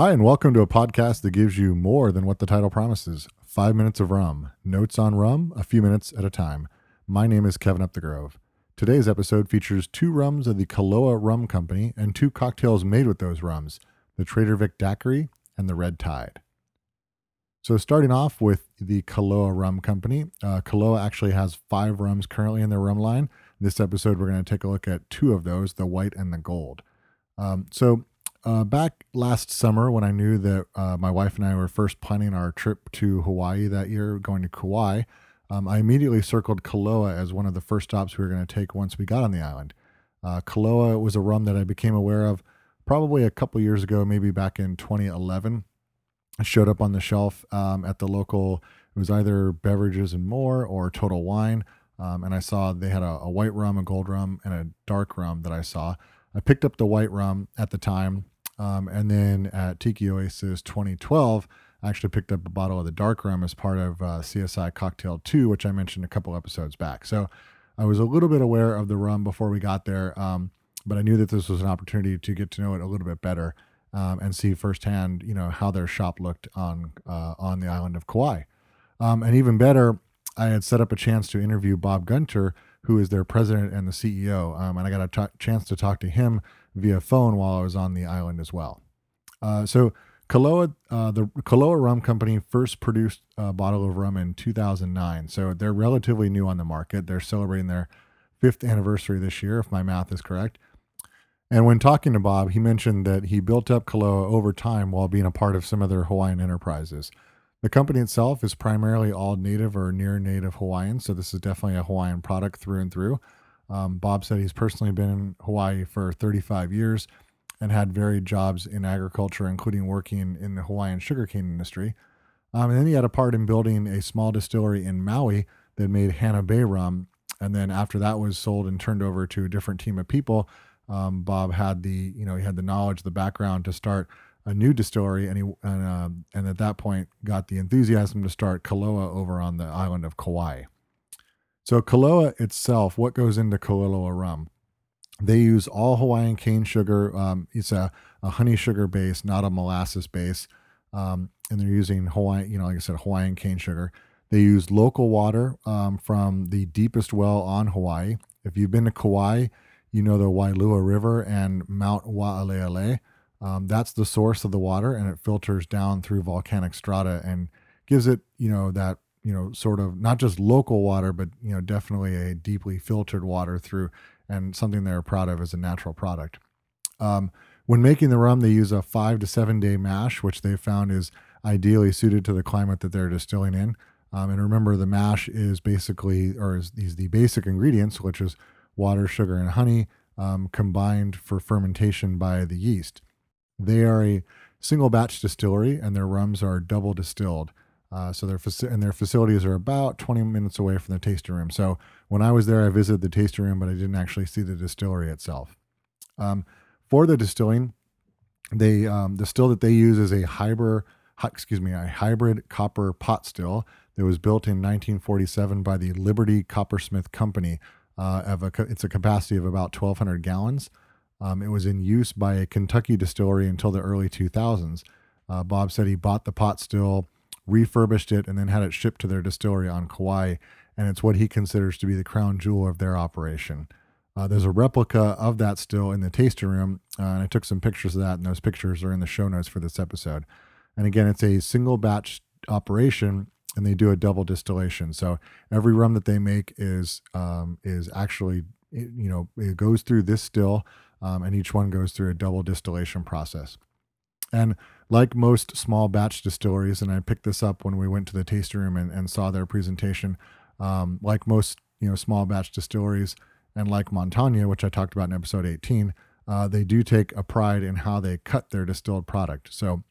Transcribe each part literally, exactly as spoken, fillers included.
Hi, and welcome to a podcast that gives you more than what the title promises. Five minutes of rum, notes on rum, a few minutes at a time. My name is Kevin Up the Grove. Today's episode features two rums of the Koloa Rum Company and two cocktails made with those rums, the Trader Vic Daiquiri and the Red Tide. So starting off with the Koloa Rum Company, uh, Koloa actually has five rums currently in their rum line. This episode, we're going to take a look at two of those, the white and the gold. Um, so uh, back last summer when I knew that uh, my wife and I were first planning our trip to Hawaii that year, going to Kauai, um, I immediately circled Koloa as one of the first stops we were going to take once we got on the island. Uh, Koloa was a rum that I became aware of probably a couple years ago, maybe back in twenty eleven. Showed up on the shelf um, at the local, it was either Beverages and More or Total Wine. Um, and I saw they had a, a white rum, a gold rum, and a dark rum that I saw. I picked up the white rum at the time. Um, and then at Tiki Oasis twenty twelve, I actually picked up a bottle of the dark rum as part of uh, C S I Cocktail two, which I mentioned a couple episodes back. So I was a little bit aware of the rum before we got there, um, but I knew that this was an opportunity to get to know it a little bit better. Um, and see firsthand, you know, how their shop looked on uh, on the island of Kauai. Um, and even better, I had set up a chance to interview Bob Gunter, who is their president and the C E O. Um, and I got a t- chance to talk to him via phone while I was on the island as well. Uh, so Koloa, uh, the Koloa Rum Company first produced a bottle of rum in two thousand nine. So they're relatively new on the market. They're celebrating their fifth anniversary this year, if my math is correct. And when talking to Bob, he mentioned that he built up Koloa over time while being a part of some other Hawaiian enterprises. The company itself is primarily all native or near native Hawaiian, so this is definitely a Hawaiian product through and through. Um, Bob said he's personally been in Hawaii for thirty-five years and had varied jobs in agriculture, including working in the Hawaiian sugarcane industry. Um, and then he had a part in building a small distillery in Maui that made Hana Bay Rum. And then after that was sold and turned over to a different team of people, Um, Bob had the, you know, he had the knowledge, the background to start a new distillery, and he and, uh, and at that point got the enthusiasm to start Koloa over on the island of Kauai. So Koloa itself, what goes into Koloa rum? They use all Hawaiian cane sugar. Um, it's a, a honey sugar base, not a molasses base, um, and they're using Hawaiian, you know, like I said, Hawaiian cane sugar. They use local water um, from the deepest well on Hawaii. If you've been to Kauai, you know the Wailua River and Mount Waiʻaleʻale. Um, that's the source of the water, and it filters down through volcanic strata and gives it, you know, that, you know, sort of not just local water, but, you know, definitely a deeply filtered water through, and something they're proud of as a natural product. Um, when making the rum, they use a five to seven day mash, which they found is ideally suited to the climate that they're distilling in. Um, and remember, the mash is basically, or is, is the basic ingredients, which is water, sugar, and honey um, combined for fermentation by the yeast. They are a single batch distillery, and their rums are double distilled. Uh, so their faci- and their facilities are about twenty minutes away from the tasting room. So when I was there, I visited the tasting room, but I didn't actually see the distillery itself. Um, for the distilling, they um, the still that they use is a hybrid, excuse me, a hybrid copper pot still that was built in nineteen forty-seven by the Liberty Coppersmith Company. Uh, of a, it's a capacity of about twelve hundred gallons. Um, it was in use by a Kentucky distillery until the early two thousands. Uh, Bob said he bought the pot still, refurbished it, and then had it shipped to their distillery on Kauai, and it's what he considers to be the crown jewel of their operation. Uh, there's a replica of that still in the tasting room, uh, and I took some pictures of that, and those pictures are in the show notes for this episode. And again, it's a single batch operation, and they do a double distillation. So every rum that they make is um, is actually, you know, it goes through this still, um, and each one goes through a double distillation process. And like most small batch distilleries, and I picked this up when we went to the tasting room and, and saw their presentation, um, like most, you know, small batch distilleries, and like Montanya, which I talked about in episode eighteen, uh, they do take a pride in how they cut their distilled product. So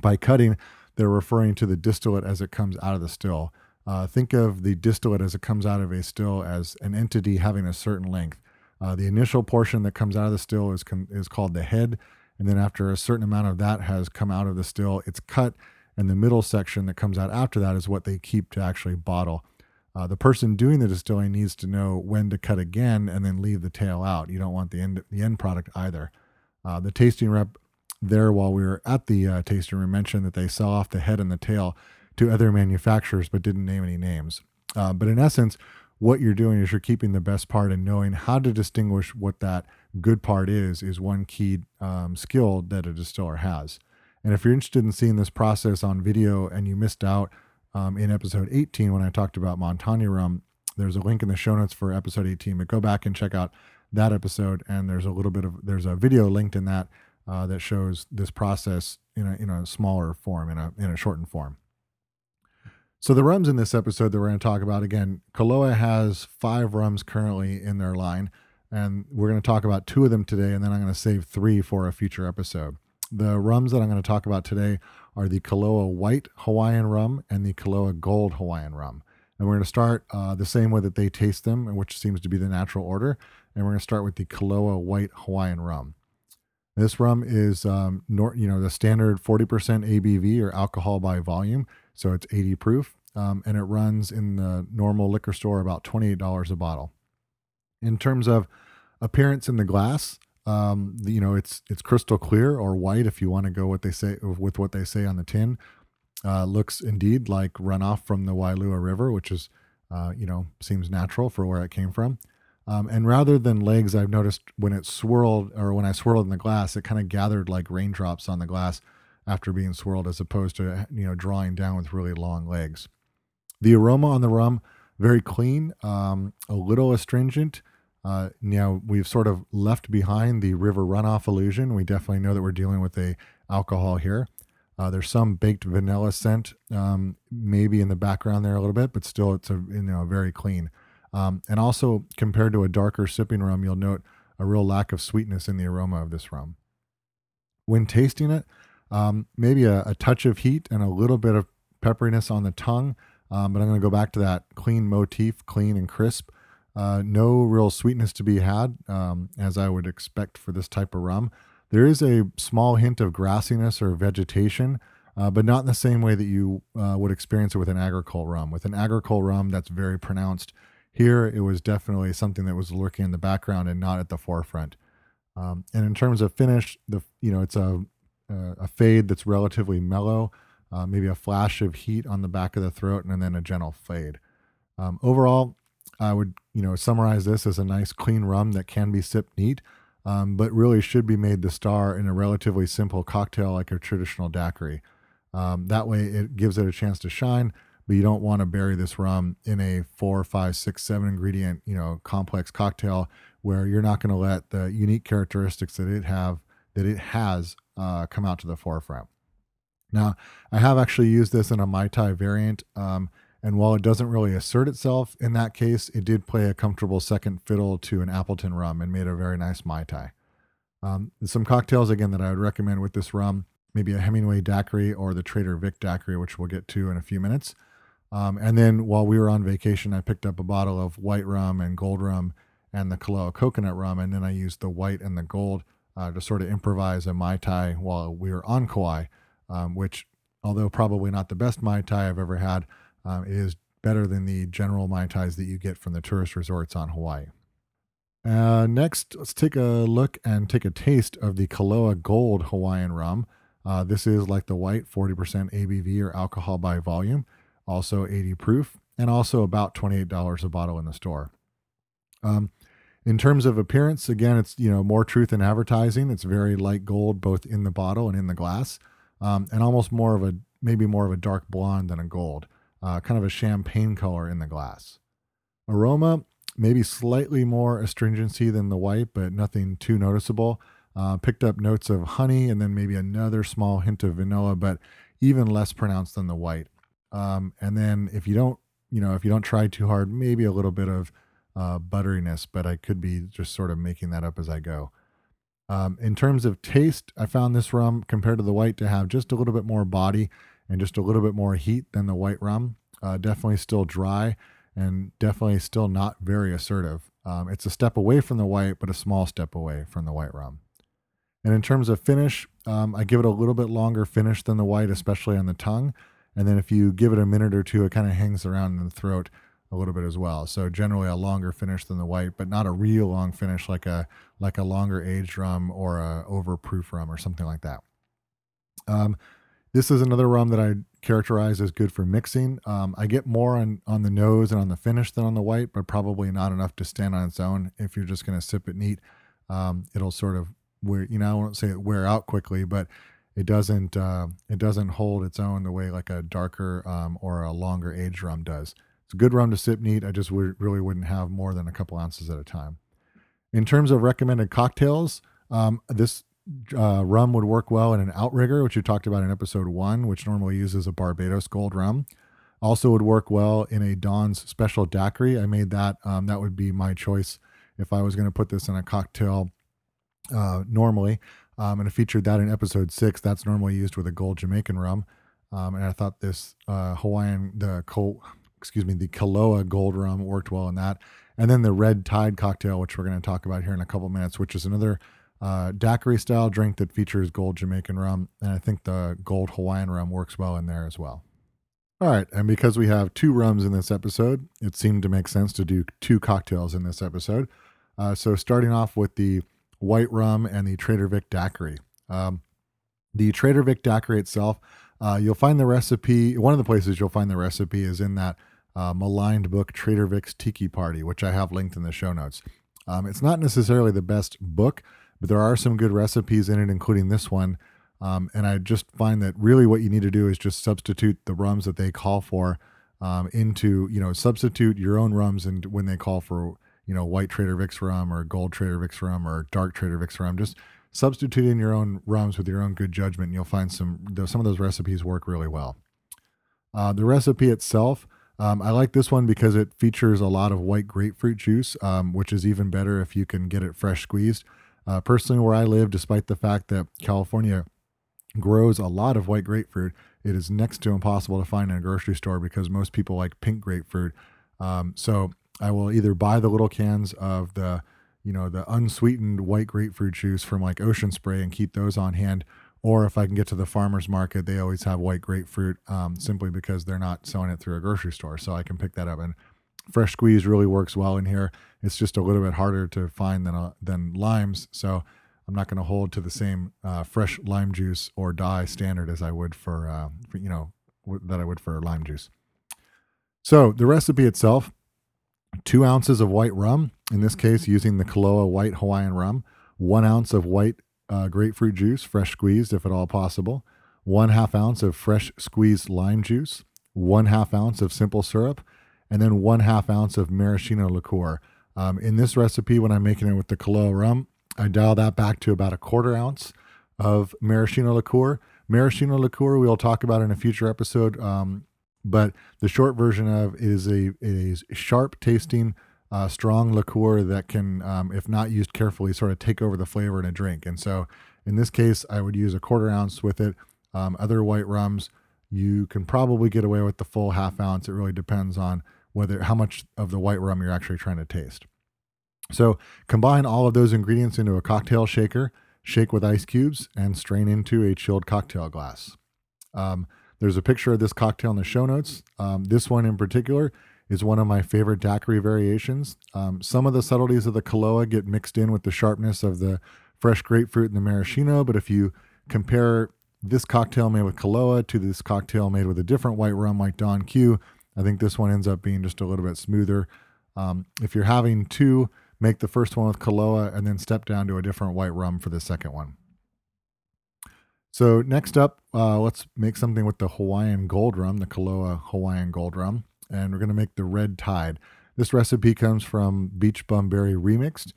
by cutting, they're referring to the distillate as it comes out of the still. Uh, think of the distillate as it comes out of a still as an entity having a certain length. Uh, the initial portion that comes out of the still is com- is called the head, and then after a certain amount of that has come out of the still, it's cut, and the middle section that comes out after that is what they keep to actually bottle. Uh, the person doing the distilling needs to know when to cut again and then leave the tail out. You don't want the end the end product either. Uh, the tasting rep there while we were at the uh, tasting room mentioned that they sell off the head and the tail to other manufacturers, but didn't name any names. Uh, but in essence, what you're doing is you're keeping the best part, and knowing how to distinguish what that good part is, is one key um, skill that a distiller has. And if you're interested in seeing this process on video and you missed out um, in episode eighteen, when I talked about Montanya rum, there's a link in the show notes for episode eighteen, but go back and check out that episode. And there's a little bit of, there's a video linked in that uh, that shows this process in a, in a smaller form, in a, in a shortened form. So the rums in this episode that we're going to talk about, again, Koloa has five rums currently in their line, and we're going to talk about two of them today, and then I'm going to save three for a future episode. The rums that I'm going to talk about today are the Koloa White Hawaiian Rum and the Koloa Gold Hawaiian Rum. And we're going to start uh, the same way that they taste them, which seems to be the natural order. And we're going to start with the Koloa White Hawaiian Rum. This rum is, um, nor, you know, the standard forty percent A B V, or alcohol by volume. So it's eighty proof. Um, and it runs in the normal liquor store about twenty-eight dollars a bottle. In terms of appearance in the glass, um, you know, it's, it's crystal clear, or white if you want to go what they say with what they say on the tin. Uh, looks indeed like runoff from the Wailua River, which is, uh, you know, seems natural for where it came from. Um, and rather than legs, I've noticed when it swirled, or when I swirled in the glass, it kind of gathered like raindrops on the glass after being swirled, as opposed to, you know, drawing down with really long legs. The aroma on the rum, very clean, um, a little astringent. Uh, now we've sort of left behind the river runoff illusion. We definitely know that we're dealing with a alcohol here. Uh, there's some baked vanilla scent, um, maybe in the background there a little bit, but still it's a, you know, very clean. Um, and also compared to a darker sipping rum, you'll note a real lack of sweetness in the aroma of this rum. When tasting it, um, maybe a, a touch of heat and a little bit of pepperiness on the tongue. Um, but I'm going to go back to that clean motif, clean and crisp. Uh, no real sweetness to be had, um, as I would expect for this type of rum. There is a small hint of grassiness or vegetation, uh, but not in the same way that you uh, would experience it with an agricole rum. With an agricole rum, that's very pronounced. Here, it was definitely something that was lurking in the background and not at the forefront. Um, and in terms of finish, the you know it's a a fade that's relatively mellow, uh, maybe a flash of heat on the back of the throat, and then a gentle fade. Um, overall, I would you know summarize this as a nice clean rum that can be sipped neat. Um, but really should be made the star in a relatively simple cocktail like a traditional daiquiri. Um, that way it gives it a chance to shine, but you don't want to bury this rum in a four, five, six, seven ingredient, you know, complex cocktail where you're not going to let the unique characteristics that it have, that it has uh, come out to the forefront. Now, I have actually used this in a Mai Tai variant, um, and while it doesn't really assert itself in that case, it did play a comfortable second fiddle to an Appleton rum and made a very nice Mai Tai. Um, some cocktails, again, that I would recommend with this rum, maybe a Hemingway daiquiri or the Trader Vic daiquiri, which we'll get to in a few minutes. Um, and then while we were on vacation, I picked up a bottle of white rum and gold rum and the Koloa coconut rum. And then I used the white and the gold uh, to sort of improvise a Mai Tai while we were on Kauai, um, which, although probably not the best Mai Tai I've ever had, Um, it is better than the general Mai Tais that you get from the tourist resorts on Hawaii. Uh, next, let's take a look and take a taste of the Koloa Gold Hawaiian Rum. Uh, this is like the white, forty percent A B V or alcohol by volume, also eighty proof, and also about twenty-eight dollars a bottle in the store. Um, in terms of appearance, again, it's you know more truth in advertising. It's very light gold, both in the bottle and in the glass, um, and almost more of a maybe more of a dark blonde than a gold. Uh, kind of a champagne color in the glass. Aroma, maybe slightly more astringency than the white, but nothing too noticeable. Uh, picked up notes of honey and then maybe another small hint of vanilla, but even less pronounced than the white. Um, and then if you don't, you know, if you don't try too hard, maybe a little bit of uh, butteriness, but I could be just sort of making that up as I go. Um, in terms of taste, I found this rum compared to the white to have just a little bit more body and just a little bit more heat than the white rum. Uh, definitely still dry and definitely still not very assertive. Um, it's a step away from the white, but a small step away from the white rum. And in terms of finish, um, I give it a little bit longer finish than the white, especially on the tongue. And then if you give it a minute or two, it kind of hangs around in the throat a little bit as well. So generally a longer finish than the white, but not a real long finish like a like a longer aged rum or a overproof rum or something like that. Um, this is another rum that I characterize as good for mixing. Um, I get more on, on the nose and on the finish than on the white, but probably not enough to stand on its own. If you're just going to sip it neat, um, it'll sort of wear, you know, I won't say it wear out quickly, but it doesn't, uh, it doesn't hold its own the way like a darker um, or a longer aged rum does. It's a good rum to sip neat. I just w- really wouldn't have more than a couple ounces at a time. In terms of recommended cocktails, um, this uh, rum would work well in an outrigger, which you talked about in episode one, which normally uses a Barbados Gold rum. Also would work well in a Don's Special Daiquiri. I made that. Um, that would be my choice if I was going to put this in a cocktail uh, normally. Um, and I featured that in episode six. That's normally used with a Gold Jamaican rum. Um, and I thought this uh, Hawaiian, the Col- excuse me, the Koloa Gold rum worked well in that. And then the Red Tide cocktail, which we're going to talk about here in a couple minutes, which is another uh, daiquiri-style drink that features Gold Jamaican rum. And I think the Gold Hawaiian rum works well in there as well. All right, and because we have two rums in this episode, it seemed to make sense to do two cocktails in this episode. Uh, so starting off with the white rum and the Trader Vic Daiquiri. Um, the Trader Vic Daiquiri itself, uh, you'll find the recipe, one of the places you'll find the recipe is in that Uh, maligned book, Trader Vic's Tiki Party, which I have linked in the show notes. Um, it's not necessarily the best book, but there are some good recipes in it, including this one. Um, and I just find that really what you need to do is just substitute the rums that they call for um, into, you know, substitute your own rums. And when they call for, you know, white Trader Vic's rum or gold Trader Vic's rum or dark Trader Vic's rum, just substitute in your own rums with your own good judgment. And you'll find some, some of those recipes work really well. Uh, the recipe itself, Um, I like this one because it features a lot of white grapefruit juice, um, which is even better if you can get it fresh squeezed. Uh, personally, where I live, despite the fact that California grows a lot of white grapefruit, it is next to impossible to find in a grocery store because most people like pink grapefruit. Um, so I will either buy the little cans of the, you know, the unsweetened white grapefruit juice from like Ocean Spray and keep those on hand. Or if I can get to the farmer's market, they always have white grapefruit um, simply because they're not selling it through a grocery store. So I can pick that up. And fresh squeeze really works well in here. It's just a little bit harder to find than, a, than limes. So I'm not going to hold to the same uh, fresh lime juice or dye standard as I would for, uh, for you know, w- that I would for lime juice. So the recipe itself, two ounces of white rum, in this case using the Koloa White Hawaiian rum, one ounce of white Uh, grapefruit juice, fresh squeezed if at all possible, one half ounce of fresh squeezed lime juice, one half ounce of simple syrup, and then one half ounce of maraschino liqueur. Um, in this recipe, when I'm making it with the Koloa rum, I dial that back to about a quarter ounce of maraschino liqueur. Maraschino liqueur we'll talk about in a future episode, um, but the short version of it is a, is sharp tasting Uh, strong liqueur that can, um, if not used carefully, sort of take over the flavor in a drink. And so in this case, I would use a quarter ounce with it. Um, other white rums, you can probably get away with the full half ounce. It really depends on whether how much of the white rum you're actually trying to taste. So combine all of those ingredients into a cocktail shaker, shake with ice cubes, and strain into a chilled cocktail glass. Um, there's a picture of this cocktail in the show notes. Um, this one in particular is one of my favorite daiquiri variations. Um, some of the subtleties of the Koloa get mixed in with the sharpness of the fresh grapefruit and the maraschino, but if you compare this cocktail made with Koloa to this cocktail made with a different white rum like Don Q, I think this one ends up being just a little bit smoother. Um, if you're having two, make the first one with Koloa and then step down to a different white rum for the second one. So next up, uh, let's make something with the Hawaiian Gold Rum, the Koloa Hawaiian Gold Rum. And we're going to make the Red Tide. This recipe comes from Beach Bum Berry Remixed.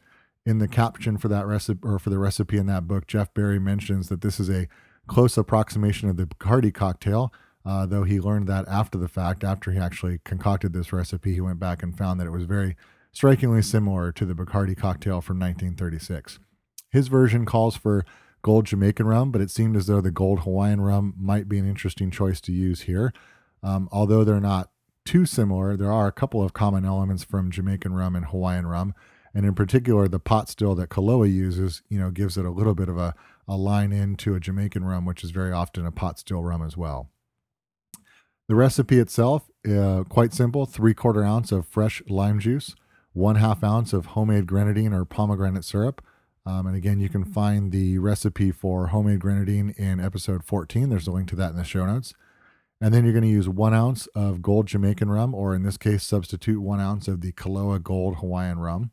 In the caption for that recipe, or for the recipe in that book, Jeff Berry mentions that this is a close approximation of the Bacardi cocktail, uh, though he learned that after the fact. After he actually concocted this recipe, he went back and found that it was very strikingly similar to the Bacardi cocktail from nineteen thirty-six. His version calls for gold Jamaican rum, but it seemed as though the gold Hawaiian rum might be an interesting choice to use here. Um, although they're not too similar, there are a couple of common elements from Jamaican rum and Hawaiian rum, and in particular the pot still that Koloa uses, you know, gives it a little bit of a, a line into a Jamaican rum, which is very often a pot still rum as well. The recipe itself, uh, quite simple: three quarter ounce of fresh lime juice, one half ounce of homemade grenadine or pomegranate syrup, Um, and again, you can find the recipe for homemade grenadine in episode fourteen. There's a link to that in the show notes. And then you're going to use one ounce of gold Jamaican rum, or in this case, substitute one ounce of the Koloa Gold Hawaiian rum.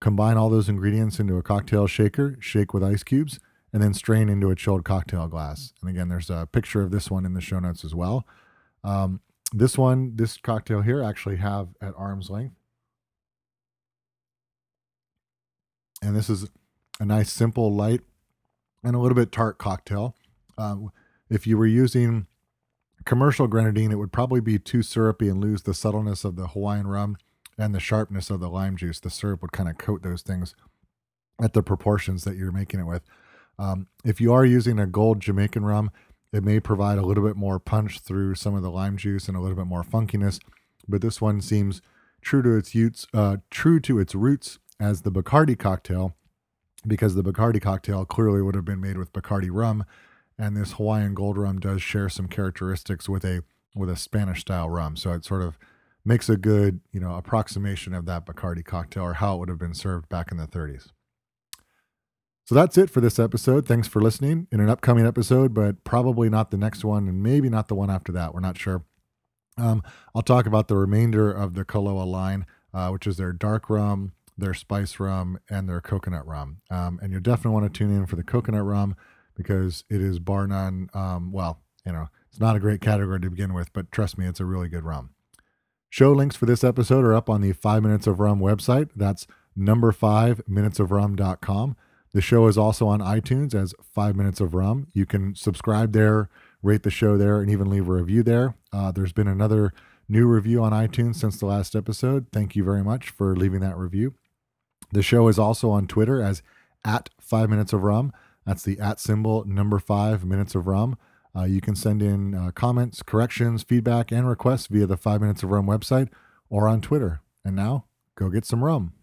Combine all those ingredients into a cocktail shaker, shake with ice cubes, and then strain into a chilled cocktail glass. And again, there's a picture of this one in the show notes as well. Um, this one, this cocktail here, I actually have at arm's length. And this is a nice, simple, light, and a little bit tart cocktail. Um, if you were using commercial grenadine, it would probably be too syrupy and lose the subtleness of the Hawaiian rum and the sharpness of the lime juice. The syrup would kind of coat those things at the proportions that you're making it with. Um, if you are using a gold Jamaican rum, it may provide a little bit more punch through some of the lime juice and a little bit more funkiness, but this one seems true to its roots, uh, true to its roots as the Bacardi cocktail, because the Bacardi cocktail clearly would have been made with Bacardi rum, and this Hawaiian gold rum does share some characteristics with a with a Spanish style rum, so it sort of makes a good, you know, approximation of that Bacardi cocktail, or how it would have been served back in the thirties. So that's it for this episode. Thanks for listening. In an upcoming episode, but probably not the next one, and maybe not the one after that, we're not sure. Um, I'll talk about the remainder of the Koloa line, uh, which is their dark rum, their spice rum, and their coconut rum. Um, and you'll definitely want to tune in for the coconut rum, because it is bar none. Um, well, you know, it's not a great category to begin with, but trust me, it's a really good rum. Show links for this episode are up on the Five Minutes of Rum website. That's number five minutes of rum dot com. The show is also on iTunes as Five Minutes of Rum. You can subscribe there, rate the show there, and even leave a review there. Uh, there's been another new review on iTunes since the last episode. Thank you very much for leaving that review. The show is also on Twitter as at Five Minutes of Rum. That's the at symbol, number five Minutes of Rum. Uh, you can send in uh, comments, corrections, feedback, and requests via the Five Minutes of Rum website or on Twitter. And now, go get some rum.